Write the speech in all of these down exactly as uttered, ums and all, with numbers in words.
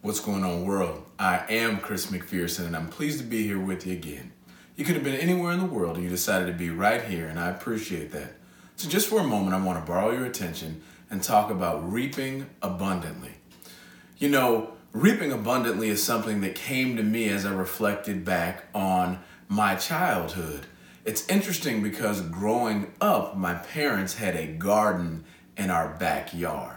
What's going on, world? I am Chris McPherson, and I'm pleased to be here with you again. You could have been anywhere in the world, and you decided to be right here, and I appreciate that. So just for a moment, I want to borrow your attention and talk about reaping abundantly. You know, reaping abundantly is something that came to me as I reflected back on my childhood. It's interesting because growing up, my parents had a garden in our backyard.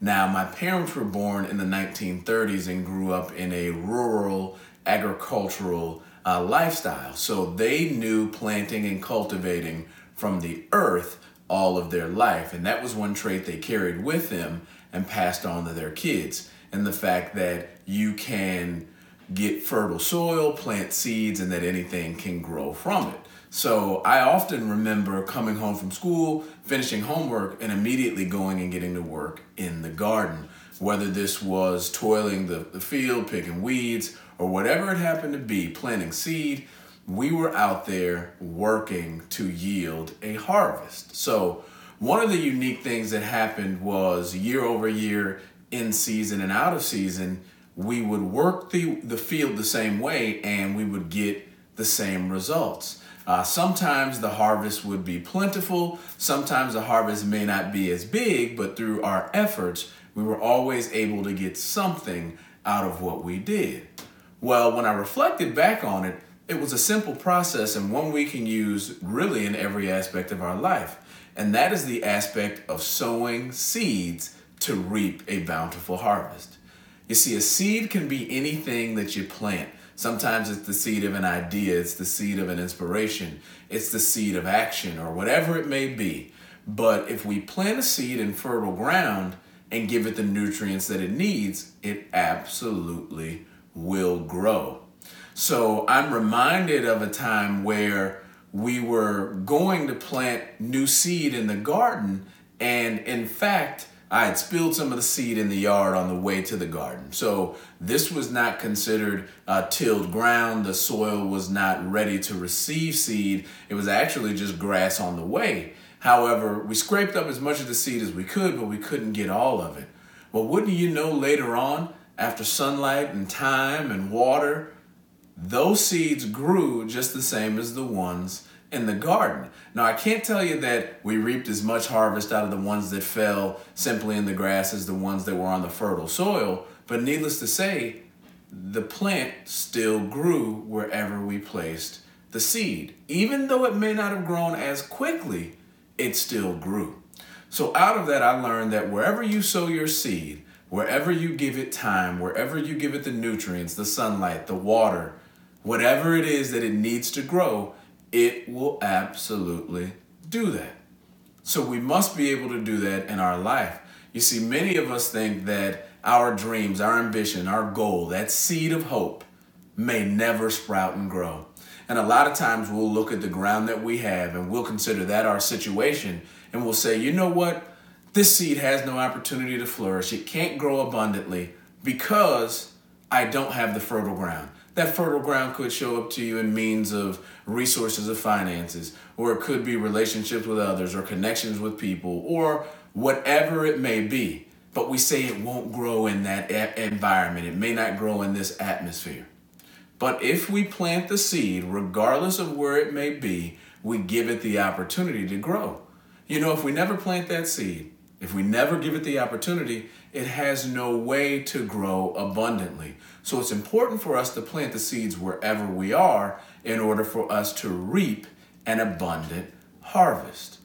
Now, my parents were born in the nineteen thirties and grew up in a rural, agricultural uh, lifestyle. So they knew planting and cultivating from the earth all of their life. And that was one trait they carried with them and passed on to their kids. And the fact that you can get fertile soil, plant seeds, and that anything can grow from it. So I often remember coming home from school, finishing homework, and immediately going and getting to work in the garden, whether this was toiling the, the field, picking weeds, or whatever it happened to be, planting seed. We were out there working to yield a harvest. So one of the unique things that happened was year over year, in season and out of season, we would work the, the field the same way and we would get the same results. Uh, sometimes the harvest would be plentiful, sometimes the harvest may not be as big, but through our efforts, we were always able to get something out of what we did. Well, when I reflected back on it, it was a simple process and one we can use really in every aspect of our life. And that is the aspect of sowing seeds to reap a bountiful harvest. You see, a seed can be anything that you plant. Sometimes it's the seed of an idea, it's the seed of an inspiration, it's the seed of action, or whatever it may be. But if we plant a seed in fertile ground and give it the nutrients that it needs, it absolutely will grow. So I'm reminded of a time where we were going to plant new seed in the garden, and in fact, I had spilled some of the seed in the yard on the way to the garden. So this was not considered uh, tilled ground. The soil was not ready to receive seed. It was actually just grass on the way. However, we scraped up as much of the seed as we could, but we couldn't get all of it. Well, wouldn't you know, later on, after sunlight and time and water, those seeds grew just the same as the ones in the garden. Now, I can't tell you that we reaped as much harvest out of the ones that fell simply in the grass as the ones that were on the fertile soil, but needless to say, the plant still grew wherever we placed the seed. Even though it may not have grown as quickly, it still grew. So out of that, I learned that wherever you sow your seed, wherever you give it time, wherever you give it the nutrients, the sunlight, the water, whatever it is that it needs to grow, it will absolutely do that. So we must be able to do that in our life. You see, many of us think that our dreams, our ambition, our goal, that seed of hope may never sprout and grow. And a lot of times we'll look at the ground that we have and we'll consider that our situation and we'll say, you know what? This seed has no opportunity to flourish. It can't grow abundantly because I don't have the fertile ground. That fertile ground could show up to you in means of resources of finances, or it could be relationships with others or connections with people or whatever it may be. But we say it won't grow in that environment. It may not grow in this atmosphere. But if we plant the seed, regardless of where it may be, we give it the opportunity to grow. You know, if we never plant that seed, if we never give it the opportunity, it has no way to grow abundantly. So it's important for us to plant the seeds wherever we are in order for us to reap an abundant harvest.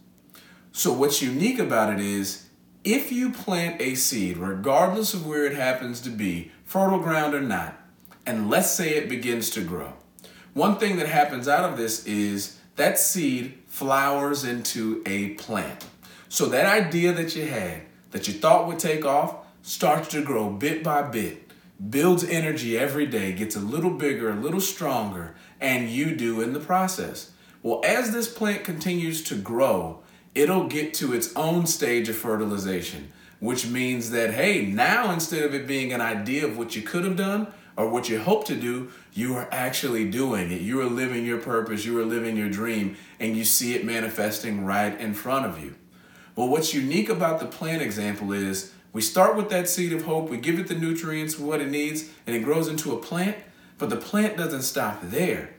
So what's unique about it is if you plant a seed, regardless of where it happens to be, fertile ground or not, and let's say it begins to grow, one thing that happens out of this is that seed flowers into a plant. So that idea that you had, that you thought would take off, starts to grow bit by bit, builds energy every day, gets a little bigger, a little stronger, and you do in the process. Well, as this plant continues to grow, it'll get to its own stage of fertilization, which means that, hey, now instead of it being an idea of what you could have done or what you hope to do, you are actually doing it. You are living your purpose, you are living your dream, and you see it manifesting right in front of you. Well, what's unique about the plant example is We start with that seed of hope, we give it the nutrients, what it needs, and it grows into a plant. But the plant doesn't stop there.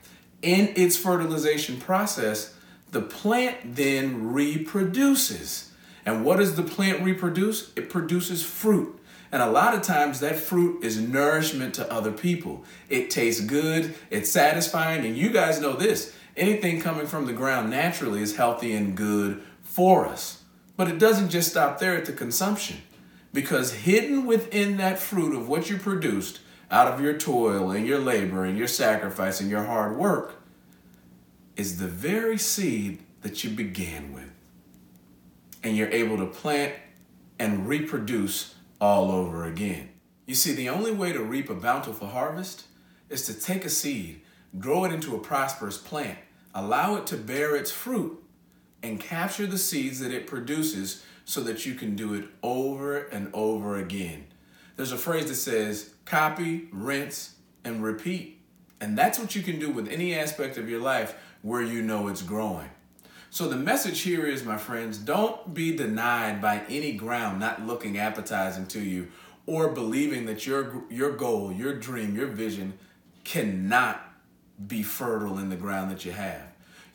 In its fertilization process, the plant then reproduces. And what does the plant reproduce? It produces fruit. And a lot of times that fruit is nourishment to other people. It tastes good, it's satisfying, and you guys know this. Anything coming from the ground naturally is healthy and good for us. But it doesn't just stop there at the consumption. Because hidden within that fruit of what you produced, out of your toil and your labor and your sacrifice and your hard work, is the very seed that you began with. And you're able to plant and reproduce all over again. You see, the only way to reap a bountiful harvest is to take a seed, grow it into a prosperous plant, allow it to bear its fruit, and capture the seeds that it produces so that you can do it over and over again. There's a phrase that says, copy, rinse, and repeat. And that's what you can do with any aspect of your life where you know it's growing. So the message here is, my friends, don't be denied by any ground not looking appetizing to you or believing that your, your goal, your dream, your vision cannot be fertile in the ground that you have.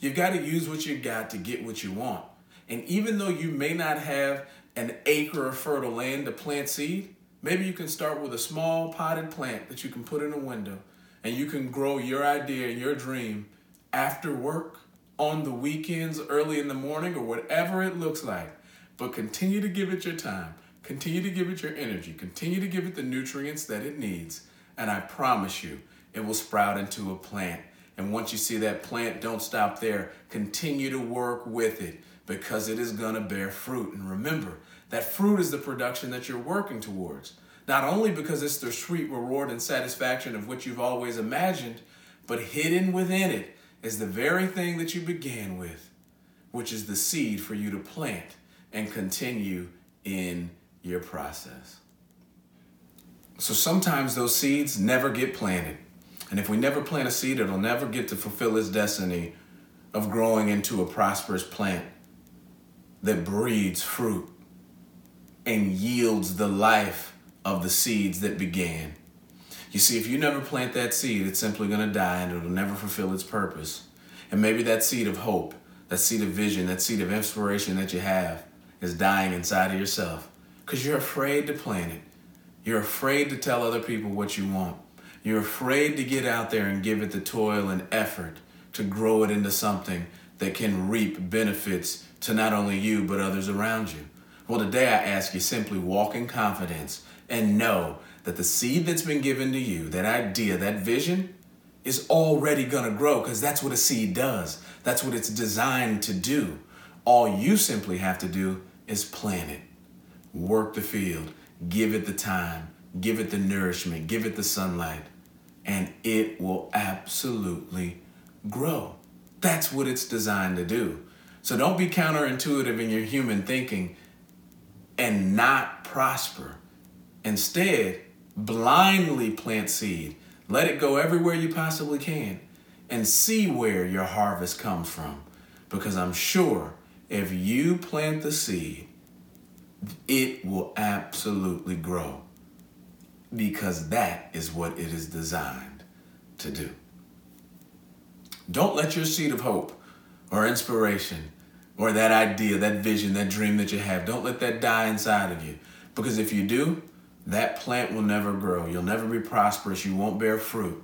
You've got to use what you got to get what you want. And even though you may not have an acre of fertile land to plant seed, maybe you can start with a small potted plant that you can put in a window, and you can grow your idea and your dream after work, on the weekends, early in the morning, or whatever it looks like. But continue to give it your time, continue to give it your energy, continue to give it the nutrients that it needs, and I promise you, it will sprout into a plant. And once you see that plant, don't stop there. Continue to work with it, because it is gonna bear fruit. And remember, that fruit is the production that you're working towards. Not only because it's the sweet reward and satisfaction of what you've always imagined, but hidden within it is the very thing that you began with, which is the seed for you to plant and continue in your process. So sometimes those seeds never get planted. And if we never plant a seed, it'll never get to fulfill its destiny of growing into a prosperous plant that breeds fruit and yields the life of the seeds that began. You see, if you never plant that seed, it's simply gonna die and it'll never fulfill its purpose. And maybe that seed of hope, that seed of vision, that seed of inspiration that you have is dying inside of yourself because you're afraid to plant it. You're afraid to tell other people what you want. You're afraid to get out there and give it the toil and effort to grow it into something that can reap benefits to not only you, but others around you. Well, today I ask you simply walk in confidence and know that the seed that's been given to you, that idea, that vision, is already gonna grow, because that's what a seed does. That's what it's designed to do. All you simply have to do is plant it, work the field, give it the time, give it the nourishment, give it the sunlight, and it will absolutely grow. That's what it's designed to do. So don't be counterintuitive in your human thinking and not prosper. Instead, blindly plant seed. Let it go everywhere you possibly can and see where your harvest comes from. Because I'm sure if you plant the seed, it will absolutely grow. Because that is what it is designed to do. Don't let your seed of hope or inspiration or that idea, that vision, that dream that you have, don't let that die inside of you. Because if you do, that plant will never grow. You'll never be prosperous. You won't bear fruit.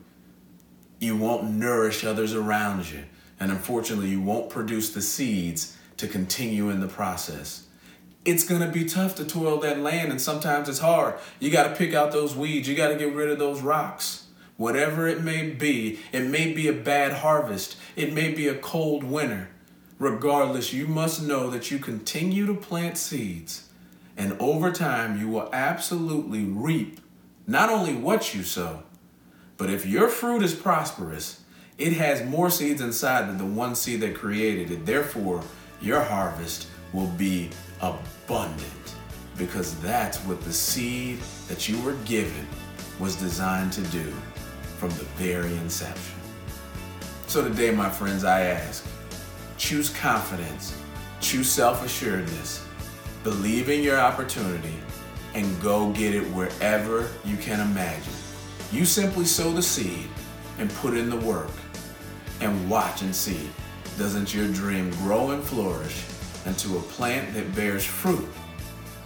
You won't nourish others around you. And unfortunately, you won't produce the seeds to continue in the process. It's going to be tough to toil that land, and sometimes it's hard. You got to pick out those weeds. You got to get rid of those rocks. Whatever it may be, it may be a bad harvest. It may be a cold winter. Regardless, you must know that you continue to plant seeds, and over time, you will absolutely reap not only what you sow, but if your fruit is prosperous, it has more seeds inside than the one seed that created it. Therefore, your harvest will be abundant, because that's what the seed that you were given was designed to do from the very inception. So today, my friends, I ask, choose confidence, choose self-assuredness, believe in your opportunity, and go get it wherever you can imagine. You simply sow the seed and put in the work and watch and see. Doesn't your dream grow and flourish into a plant that bears fruit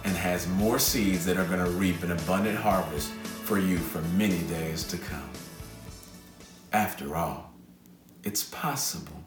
and has more seeds that are going to reap an abundant harvest for you for many days to come? After all, it's possible.